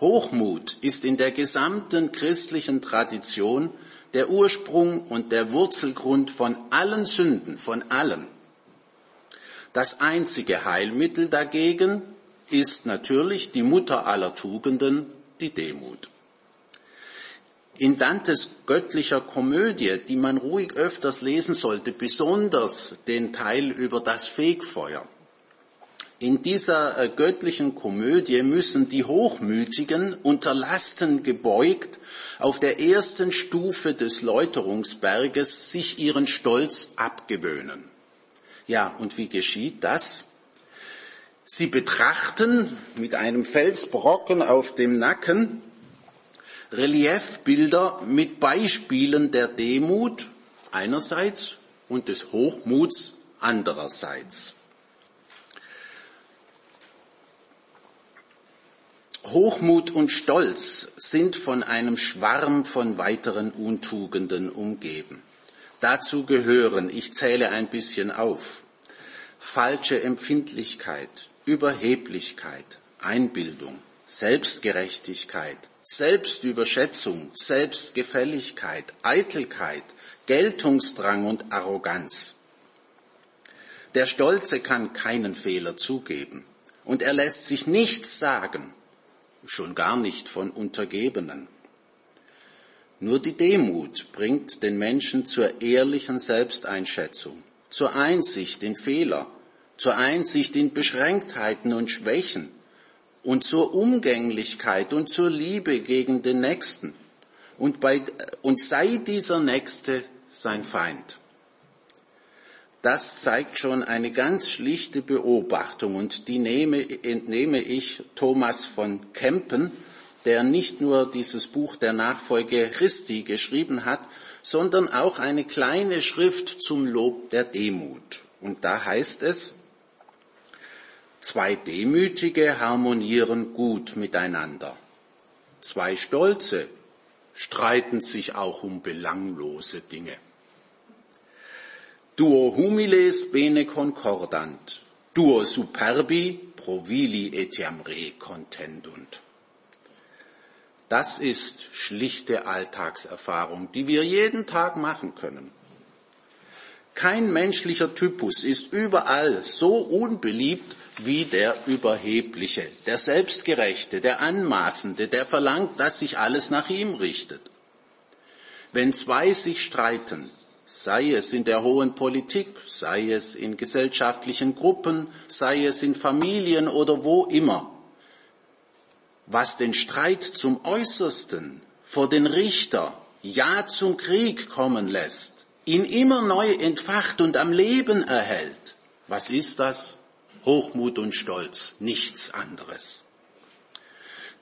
Hochmut ist in der gesamten christlichen Tradition der Ursprung und der Wurzelgrund von allen Sünden, von allem. Das einzige Heilmittel dagegen ist natürlich die Mutter aller Tugenden, die Demut. In Dantes göttlicher Komödie, die man ruhig öfters lesen sollte, besonders den Teil über das Fegfeuer. In dieser göttlichen Komödie müssen die Hochmütigen unter Lasten gebeugt auf der ersten Stufe des Läuterungsberges sich ihren Stolz abgewöhnen. Ja, und wie geschieht das? Sie betrachten mit einem Felsbrocken auf dem Nacken Reliefbilder mit Beispielen der Demut einerseits und des Hochmuts andererseits. Hochmut und Stolz sind von einem Schwarm von weiteren Untugenden umgeben. Dazu gehören, ich zähle ein bisschen auf, falsche Empfindlichkeit, Überheblichkeit, Einbildung, Selbstgerechtigkeit, Selbstüberschätzung, Selbstgefälligkeit, Eitelkeit, Geltungsdrang und Arroganz. Der Stolze kann keinen Fehler zugeben und er lässt sich nichts sagen, schon gar nicht von Untergebenen. Nur die Demut bringt den Menschen zur ehrlichen Selbsteinschätzung, zur Einsicht in Fehler, zur Einsicht in Beschränktheiten und Schwächen und zur Umgänglichkeit und zur Liebe gegen den Nächsten. Und sei dieser Nächste sein Feind. Das zeigt schon eine ganz schlichte Beobachtung und die entnehme ich Thomas von Kempen, der nicht nur dieses Buch der Nachfolge Christi geschrieben hat, sondern auch eine kleine Schrift zum Lob der Demut. Und da heißt es, zwei Demütige harmonieren gut miteinander. Zwei Stolze streiten sich auch um belanglose Dinge. Duo humiles bene concordant, duo superbi provili etiam re contendunt. Das ist schlichte Alltagserfahrung, die wir jeden Tag machen können. Kein menschlicher Typus ist überall so unbeliebt wie der Überhebliche, der Selbstgerechte, der Anmaßende, der verlangt, dass sich alles nach ihm richtet. Wenn zwei sich streiten, sei es in der hohen Politik, sei es in gesellschaftlichen Gruppen, sei es in Familien oder wo immer, was den Streit zum Äußersten vor den Richter, ja zum Krieg kommen lässt, ihn immer neu entfacht und am Leben erhält. Was ist das? Hochmut und Stolz, nichts anderes.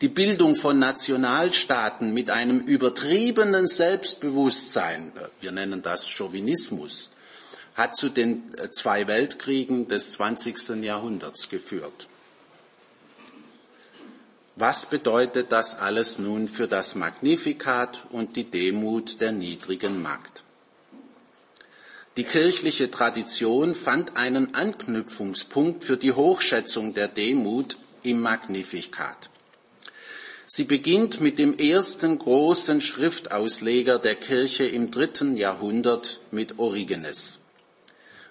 Die Bildung von Nationalstaaten mit einem übertriebenen Selbstbewusstsein, wir nennen das Chauvinismus, hat zu den zwei Weltkriegen des 20. Jahrhunderts geführt. Was bedeutet das alles nun für das Magnificat und die Demut der niedrigen Magd? Die kirchliche Tradition fand einen Anknüpfungspunkt für die Hochschätzung der Demut im Magnificat. Sie beginnt mit dem ersten großen Schriftausleger der Kirche im 3. Jahrhundert mit Origenes.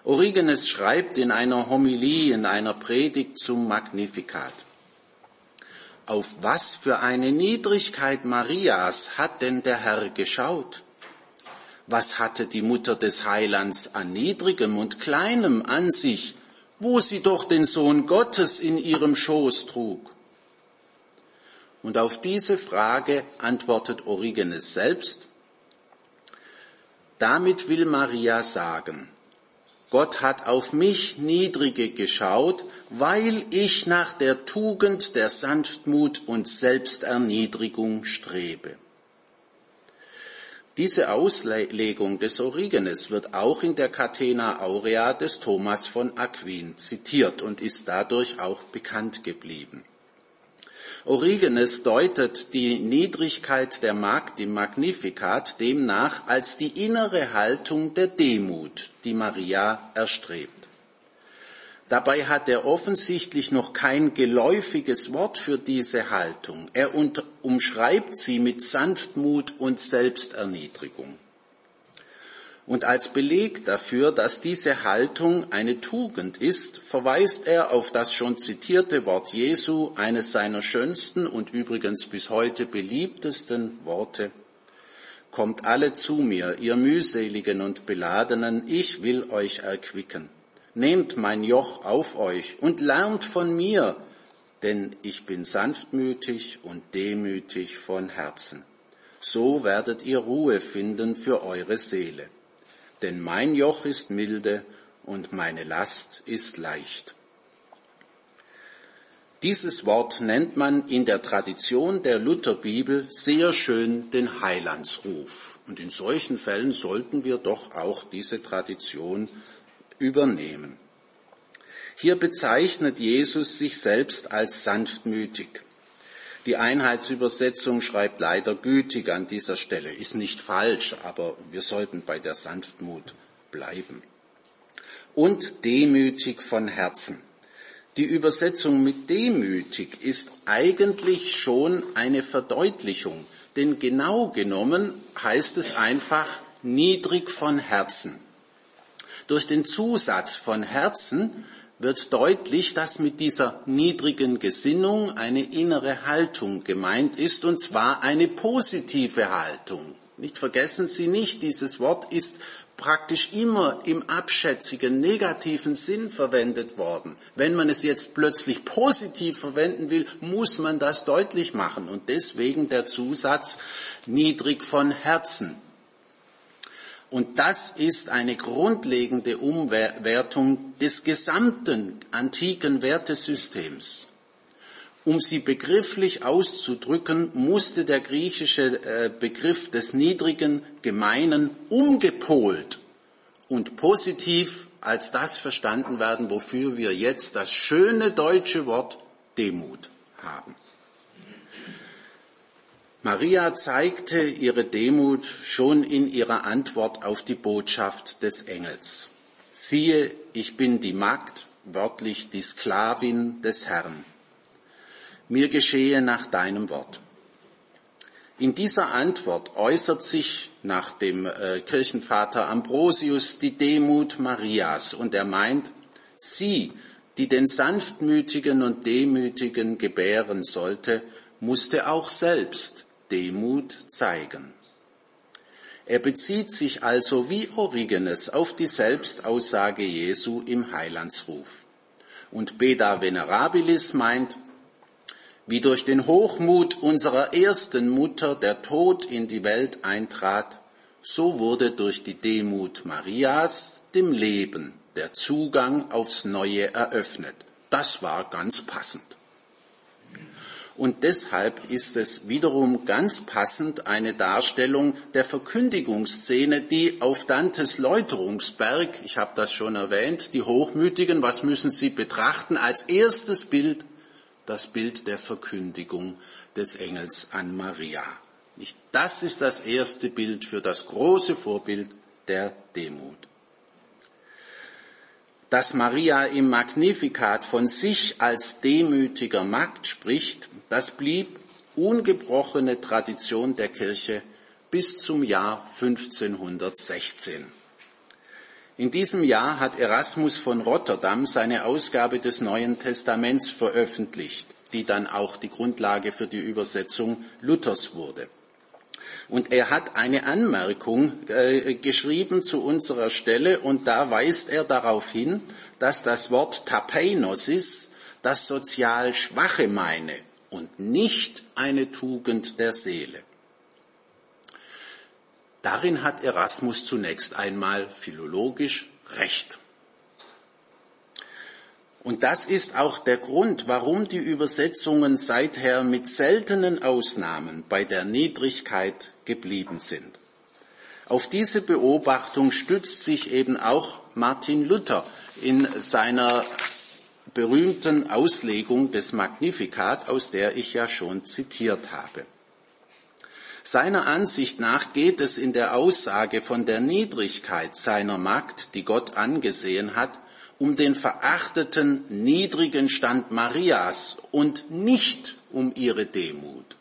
Origenes schreibt in einer Homilie, in einer Predigt zum Magnificat: Auf was für eine Niedrigkeit Marias hat denn der Herr geschaut? Was hatte die Mutter des Heilands an Niedrigem und Kleinem an sich, wo sie doch den Sohn Gottes in ihrem Schoß trug? Und auf diese Frage antwortet Origenes selbst: Damit will Maria sagen, Gott hat auf mich Niedrige geschaut, weil ich nach der Tugend der Sanftmut und Selbsterniedrigung strebe. Diese Auslegung des Origenes wird auch in der Catena Aurea des Thomas von Aquin zitiert und ist dadurch auch bekannt geblieben. Origenes deutet die Niedrigkeit der Magd im Magnificat demnach als die innere Haltung der Demut, die Maria erstrebt. Dabei hat er offensichtlich noch kein geläufiges Wort für diese Haltung. Er umschreibt sie mit Sanftmut und Selbsterniedrigung. Und als Beleg dafür, dass diese Haltung eine Tugend ist, verweist er auf das schon zitierte Wort Jesu, eines seiner schönsten und übrigens bis heute beliebtesten Worte. Kommt alle zu mir, ihr mühseligen und beladenen, ich will euch erquicken. Nehmt mein Joch auf euch und lernt von mir, denn ich bin sanftmütig und demütig von Herzen. So werdet ihr Ruhe finden für eure Seele. Denn mein Joch ist milde und meine Last ist leicht. Dieses Wort nennt man in der Tradition der Lutherbibel sehr schön den Heilandsruf. Und in solchen Fällen sollten wir doch auch diese Tradition übernehmen. Hier bezeichnet Jesus sich selbst als sanftmütig. Die Einheitsübersetzung schreibt leider gütig an dieser Stelle. Ist nicht falsch, aber wir sollten bei der Sanftmut bleiben. Und demütig von Herzen. Die Übersetzung mit demütig ist eigentlich schon eine Verdeutlichung, denn genau genommen heißt es einfach niedrig von Herzen. Durch den Zusatz von Herzen wird deutlich, dass mit dieser niedrigen Gesinnung eine innere Haltung gemeint ist, und zwar eine positive Haltung. Nicht vergessen Sie nicht, dieses Wort ist praktisch immer im abschätzigen, negativen Sinn verwendet worden. Wenn man es jetzt plötzlich positiv verwenden will, muss man das deutlich machen, und deswegen der Zusatz niedrig von Herzen. Und das ist eine grundlegende Umwertung des gesamten antiken Wertesystems. Um sie begrifflich auszudrücken, musste der griechische Begriff des Niedrigen, Gemeinen umgepolt und positiv als das verstanden werden, wofür wir jetzt das schöne deutsche Wort Demut haben. Maria zeigte ihre Demut schon in ihrer Antwort auf die Botschaft des Engels. Siehe, ich bin die Magd, wörtlich die Sklavin des Herrn. Mir geschehe nach deinem Wort. In dieser Antwort äußert sich nach dem Kirchenvater Ambrosius die Demut Marias, und er meint, sie, die den Sanftmütigen und Demütigen gebären sollte, musste auch selbst Demut zeigen. Er bezieht sich also wie Origenes auf die Selbstaussage Jesu im Heilandsruf. Und Beda Venerabilis meint, wie durch den Hochmut unserer ersten Mutter der Tod in die Welt eintrat, so wurde durch die Demut Marias dem Leben der Zugang aufs Neue eröffnet. Das war ganz passend. Und deshalb ist es wiederum ganz passend eine Darstellung der Verkündigungsszene, die auf Dantes Läuterungsberg, ich habe das schon erwähnt, die Hochmütigen, was müssen sie betrachten? Als erstes Bild, das Bild der Verkündigung des Engels an Maria. Das ist das erste Bild für das große Vorbild der Demut. Dass Maria im Magnificat von sich als demütiger Magd spricht, das blieb ungebrochene Tradition der Kirche bis zum Jahr 1516. In diesem Jahr hat Erasmus von Rotterdam seine Ausgabe des Neuen Testaments veröffentlicht, die dann auch die Grundlage für die Übersetzung Luthers wurde. Und er hat eine Anmerkung geschrieben zu unserer Stelle, und da weist er darauf hin, dass das Wort Tapeinosis das sozial Schwache meine und nicht eine Tugend der Seele. Darin hat Erasmus zunächst einmal philologisch recht. Und das ist auch der Grund, warum die Übersetzungen seither mit seltenen Ausnahmen bei der Niedrigkeit geblieben sind. Auf diese Beobachtung stützt sich eben auch Martin Luther in seiner berühmten Auslegung des Magnificat, aus der ich ja schon zitiert habe. Seiner Ansicht nach geht es in der Aussage von der Niedrigkeit seiner Magd, die Gott angesehen hat, um den verachteten, niedrigen Stand Marias und nicht um ihre Demut.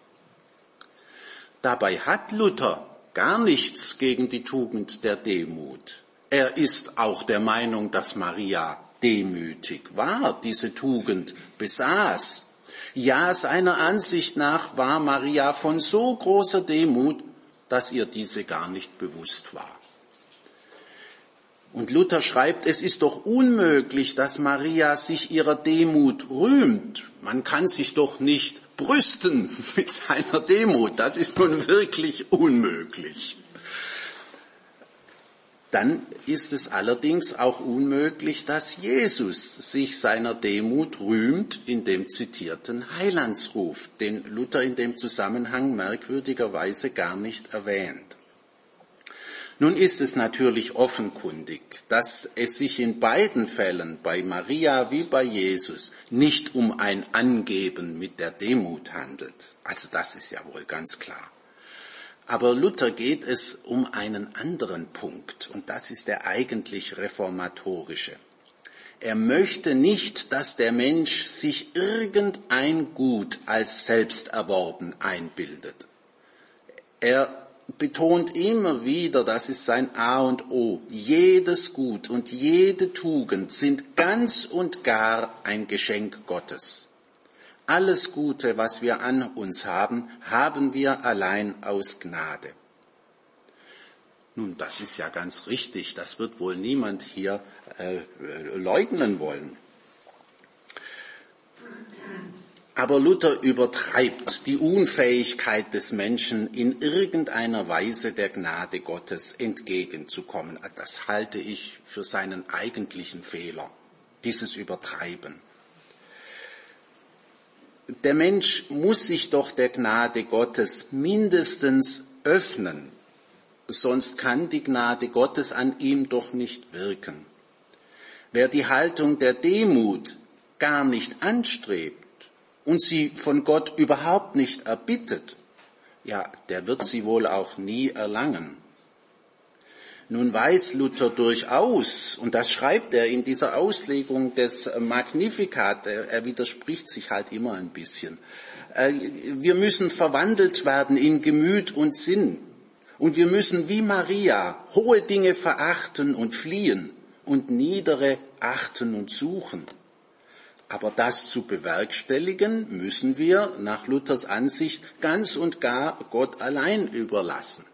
Dabei hat Luther gar nichts gegen die Tugend der Demut. Er ist auch der Meinung, dass Maria demütig war, diese Tugend besaß. Ja, seiner Ansicht nach war Maria von so großer Demut, dass ihr diese gar nicht bewusst war. Und Luther schreibt, es ist doch unmöglich, dass Maria sich ihrer Demut rühmt. Man kann sich doch nicht brüsten mit seiner Demut. Das ist nun wirklich unmöglich. Dann ist es allerdings auch unmöglich, dass Jesus sich seiner Demut rühmt in dem zitierten Heilandsruf, den Luther in dem Zusammenhang merkwürdigerweise gar nicht erwähnt. Nun ist es natürlich offenkundig, dass es sich in beiden Fällen, bei Maria wie bei Jesus, nicht um ein Angeben mit der Demut handelt. Also das ist ja wohl ganz klar. Aber Luther geht es um einen anderen Punkt, und das ist der eigentlich reformatorische. Er möchte nicht, dass der Mensch sich irgendein Gut als selbst erworben einbildet. Er betont immer wieder, das ist sein A und O, jedes Gut und jede Tugend sind ganz und gar ein Geschenk Gottes. Alles Gute, was wir an uns haben, haben wir allein aus Gnade. Nun, das ist ja ganz richtig, das wird wohl niemand hier leugnen wollen. Aber Luther übertreibt die Unfähigkeit des Menschen, in irgendeiner Weise der Gnade Gottes entgegenzukommen. Das halte ich für seinen eigentlichen Fehler, dieses Übertreiben. Der Mensch muss sich doch der Gnade Gottes mindestens öffnen, sonst kann die Gnade Gottes an ihm doch nicht wirken. Wer die Haltung der Demut gar nicht anstrebt und sie von Gott überhaupt nicht erbittet, ja, der wird sie wohl auch nie erlangen. Nun weiß Luther durchaus, und das schreibt er in dieser Auslegung des Magnificat, er widerspricht sich halt immer ein bisschen, wir müssen verwandelt werden in Gemüt und Sinn. Und wir müssen wie Maria hohe Dinge verachten und fliehen und niedere achten und suchen. Aber das zu bewerkstelligen, müssen wir nach Luthers Ansicht ganz und gar Gott allein überlassen.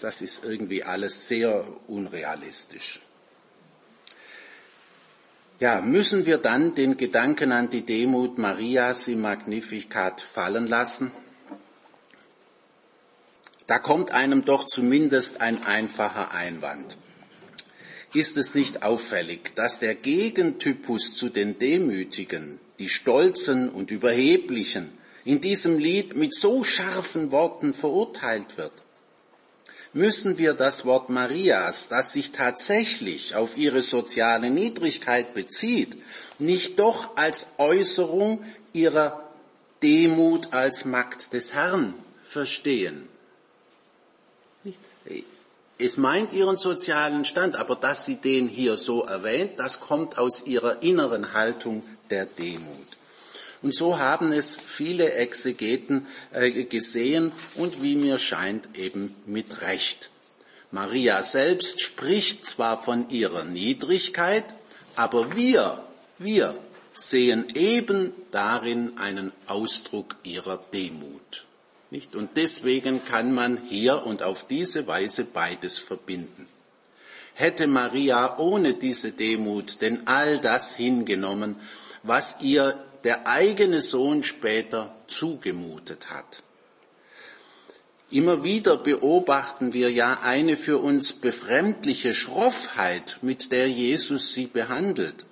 Das ist irgendwie alles sehr unrealistisch. Ja, müssen wir dann den Gedanken an die Demut Marias im Magnificat fallen lassen? Da kommt einem doch zumindest ein einfacher Einwand. Ist es nicht auffällig, dass der Gegentypus zu den Demütigen, die Stolzen und Überheblichen, in diesem Lied mit so scharfen Worten verurteilt wird? Müssen wir das Wort Marias, das sich tatsächlich auf ihre soziale Niedrigkeit bezieht, nicht doch als Äußerung ihrer Demut als Magd des Herrn verstehen? Es meint ihren sozialen Stand, aber dass sie den hier so erwähnt, das kommt aus ihrer inneren Haltung der Demut. Und so haben es viele Exegeten gesehen und wie mir scheint eben mit Recht. Maria selbst spricht zwar von ihrer Niedrigkeit, aber wir sehen eben darin einen Ausdruck ihrer Demut. Nicht? Und deswegen kann man hier und auf diese Weise beides verbinden. Hätte Maria ohne diese Demut denn all das hingenommen, was ihr der eigene Sohn später zugemutet hat? Immer wieder beobachten wir ja eine für uns befremdliche Schroffheit, mit der Jesus sie behandelt.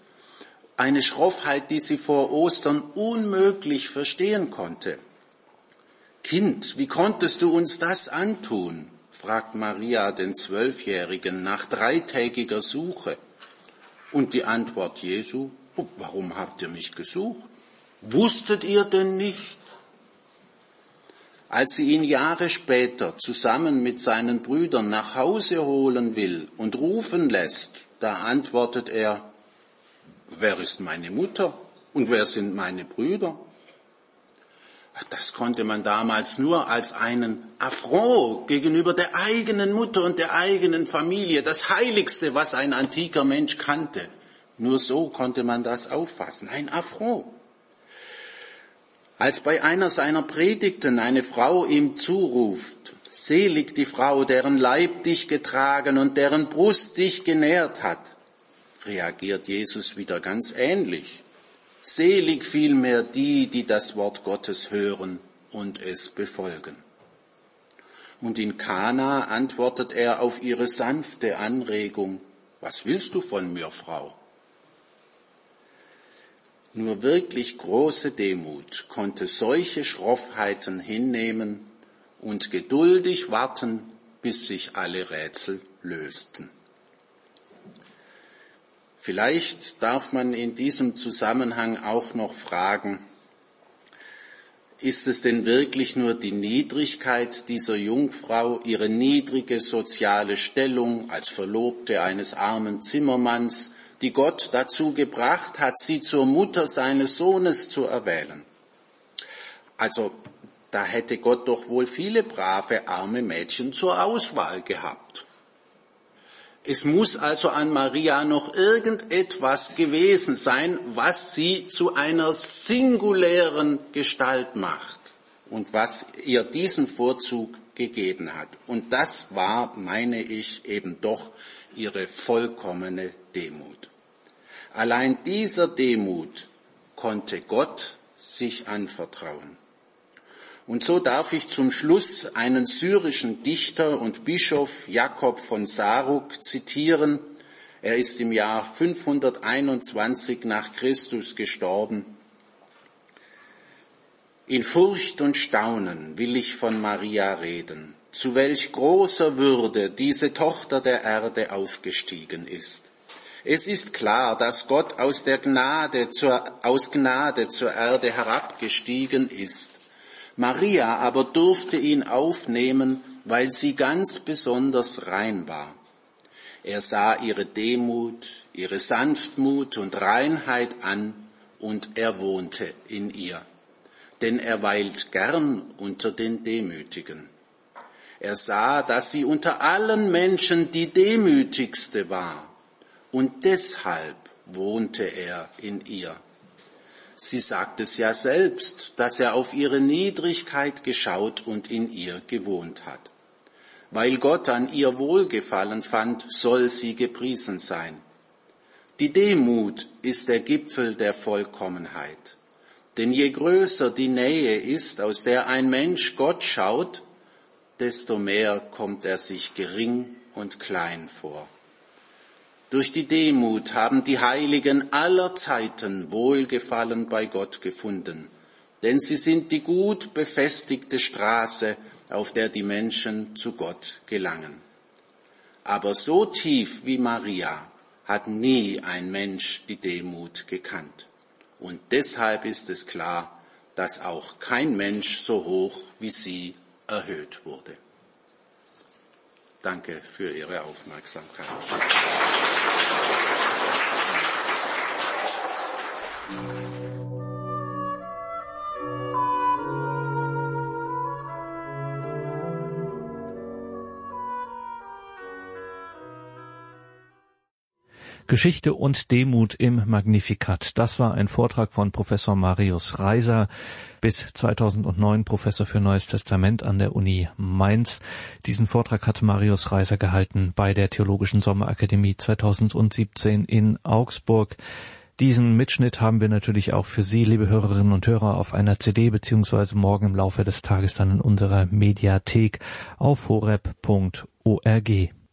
Eine Schroffheit, die sie vor Ostern unmöglich verstehen konnte. Kind, wie konntest du uns das antun? Fragt Maria den 12-Jährigen nach dreitägiger Suche. Und die Antwort Jesu, Warum habt ihr mich gesucht? Wusstet ihr denn nicht? Als sie ihn Jahre später zusammen mit seinen Brüdern nach Hause holen will und rufen lässt, da antwortet er, wer ist meine Mutter und wer sind meine Brüder? Das konnte man damals nur als einen Affront gegenüber der eigenen Mutter und der eigenen Familie, das Heiligste, was ein antiker Mensch kannte. Nur so konnte man das auffassen, ein Affront. Als bei einer seiner Predigten eine Frau ihm zuruft, selig die Frau, deren Leib dich getragen und deren Brust dich genährt hat, reagiert Jesus wieder ganz ähnlich. Selig vielmehr die, die das Wort Gottes hören und es befolgen. Und in Kana antwortet er auf ihre sanfte Anregung, was willst du von mir, Frau? Nur wirklich große Demut konnte solche Schroffheiten hinnehmen und geduldig warten, bis sich alle Rätsel lösten. Vielleicht darf man in diesem Zusammenhang auch noch fragen, ist es denn wirklich nur die Niedrigkeit dieser Jungfrau, ihre niedrige soziale Stellung als Verlobte eines armen Zimmermanns, die Gott dazu gebracht hat, sie zur Mutter seines Sohnes zu erwählen? Also da hätte Gott doch wohl viele brave, arme Mädchen zur Auswahl gehabt. Es muss also an Maria noch irgendetwas gewesen sein, was sie zu einer singulären Gestalt macht und was ihr diesen Vorzug gegeben hat. Und das war, meine ich, eben doch ihre vollkommene Demut. Allein dieser Demut konnte Gott sich anvertrauen. Und so darf ich zum Schluss einen syrischen Dichter und Bischof Jakob von Saruk zitieren. Er ist im Jahr 521 nach Christus gestorben. In Furcht und Staunen will ich von Maria reden, zu welch großer Würde diese Tochter der Erde aufgestiegen ist. Es ist klar, dass Gott aus Gnade zur Erde herabgestiegen ist. Maria aber durfte ihn aufnehmen, weil sie ganz besonders rein war. Er sah ihre Demut, ihre Sanftmut und Reinheit an und er wohnte in ihr. Denn er weilt gern unter den Demütigen. Er sah, dass sie unter allen Menschen die demütigste war und deshalb wohnte er in ihr. Sie sagt es ja selbst, dass er auf ihre Niedrigkeit geschaut und in ihr gewohnt hat. Weil Gott an ihr Wohlgefallen fand, soll sie gepriesen sein. Die Demut ist der Gipfel der Vollkommenheit. Denn je größer die Nähe ist, aus der ein Mensch Gott schaut, desto mehr kommt er sich gering und klein vor. Durch die Demut haben die Heiligen aller Zeiten Wohlgefallen bei Gott gefunden, denn sie sind die gut befestigte Straße, auf der die Menschen zu Gott gelangen. Aber so tief wie Maria hat nie ein Mensch die Demut gekannt. Und deshalb ist es klar, dass auch kein Mensch so hoch wie sie erhöht wurde. Danke für Ihre Aufmerksamkeit. Geschichte und Demut im Magnificat. Das war ein Vortrag von Professor Marius Reiser, bis 2009 Professor für Neues Testament an der Uni Mainz. Diesen Vortrag hat Marius Reiser gehalten bei der Theologischen Sommerakademie 2017 in Augsburg. Diesen Mitschnitt haben wir natürlich auch für Sie, liebe Hörerinnen und Hörer, auf einer CD beziehungsweise morgen im Laufe des Tages dann in unserer Mediathek auf horeb.org.